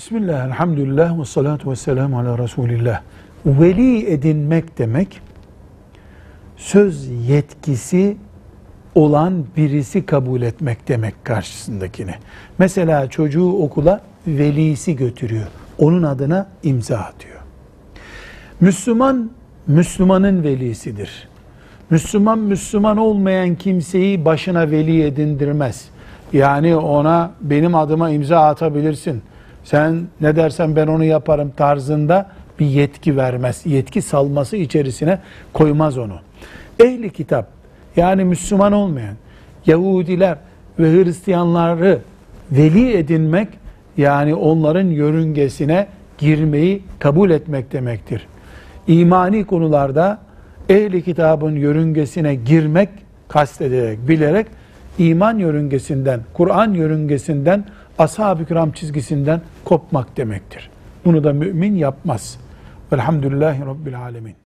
Bismillah, elhamdülillah ve salatu ve selamu ala Resulillah. Veli edinmek demek, söz yetkisi olan birisi kabul etmek demek karşısındakini. Mesela çocuğu okula velisi götürüyor. Onun adına imza atıyor. Müslüman, Müslümanın velisidir. Müslüman, Müslüman olmayan kimseyi başına veli edindirmez. Yani ona benim adıma imza atabilirsin, sen ne dersen ben onu yaparım tarzında bir yetki vermez. Yetki salması içerisine koymaz onu. Ehli kitap, yani Müslüman olmayan Yahudiler ve Hristiyanları veli edinmek, yani onların yörüngesine girmeyi kabul etmek demektir. İmani konularda ehli kitabın yörüngesine girmek, kastederek, bilerek iman yörüngesinden, Kur'an yörüngesinden, ashab-ı kiram çizgisinden kopmak demektir. Bunu da mümin yapmaz. Velhamdülillahi Rabbil alemin.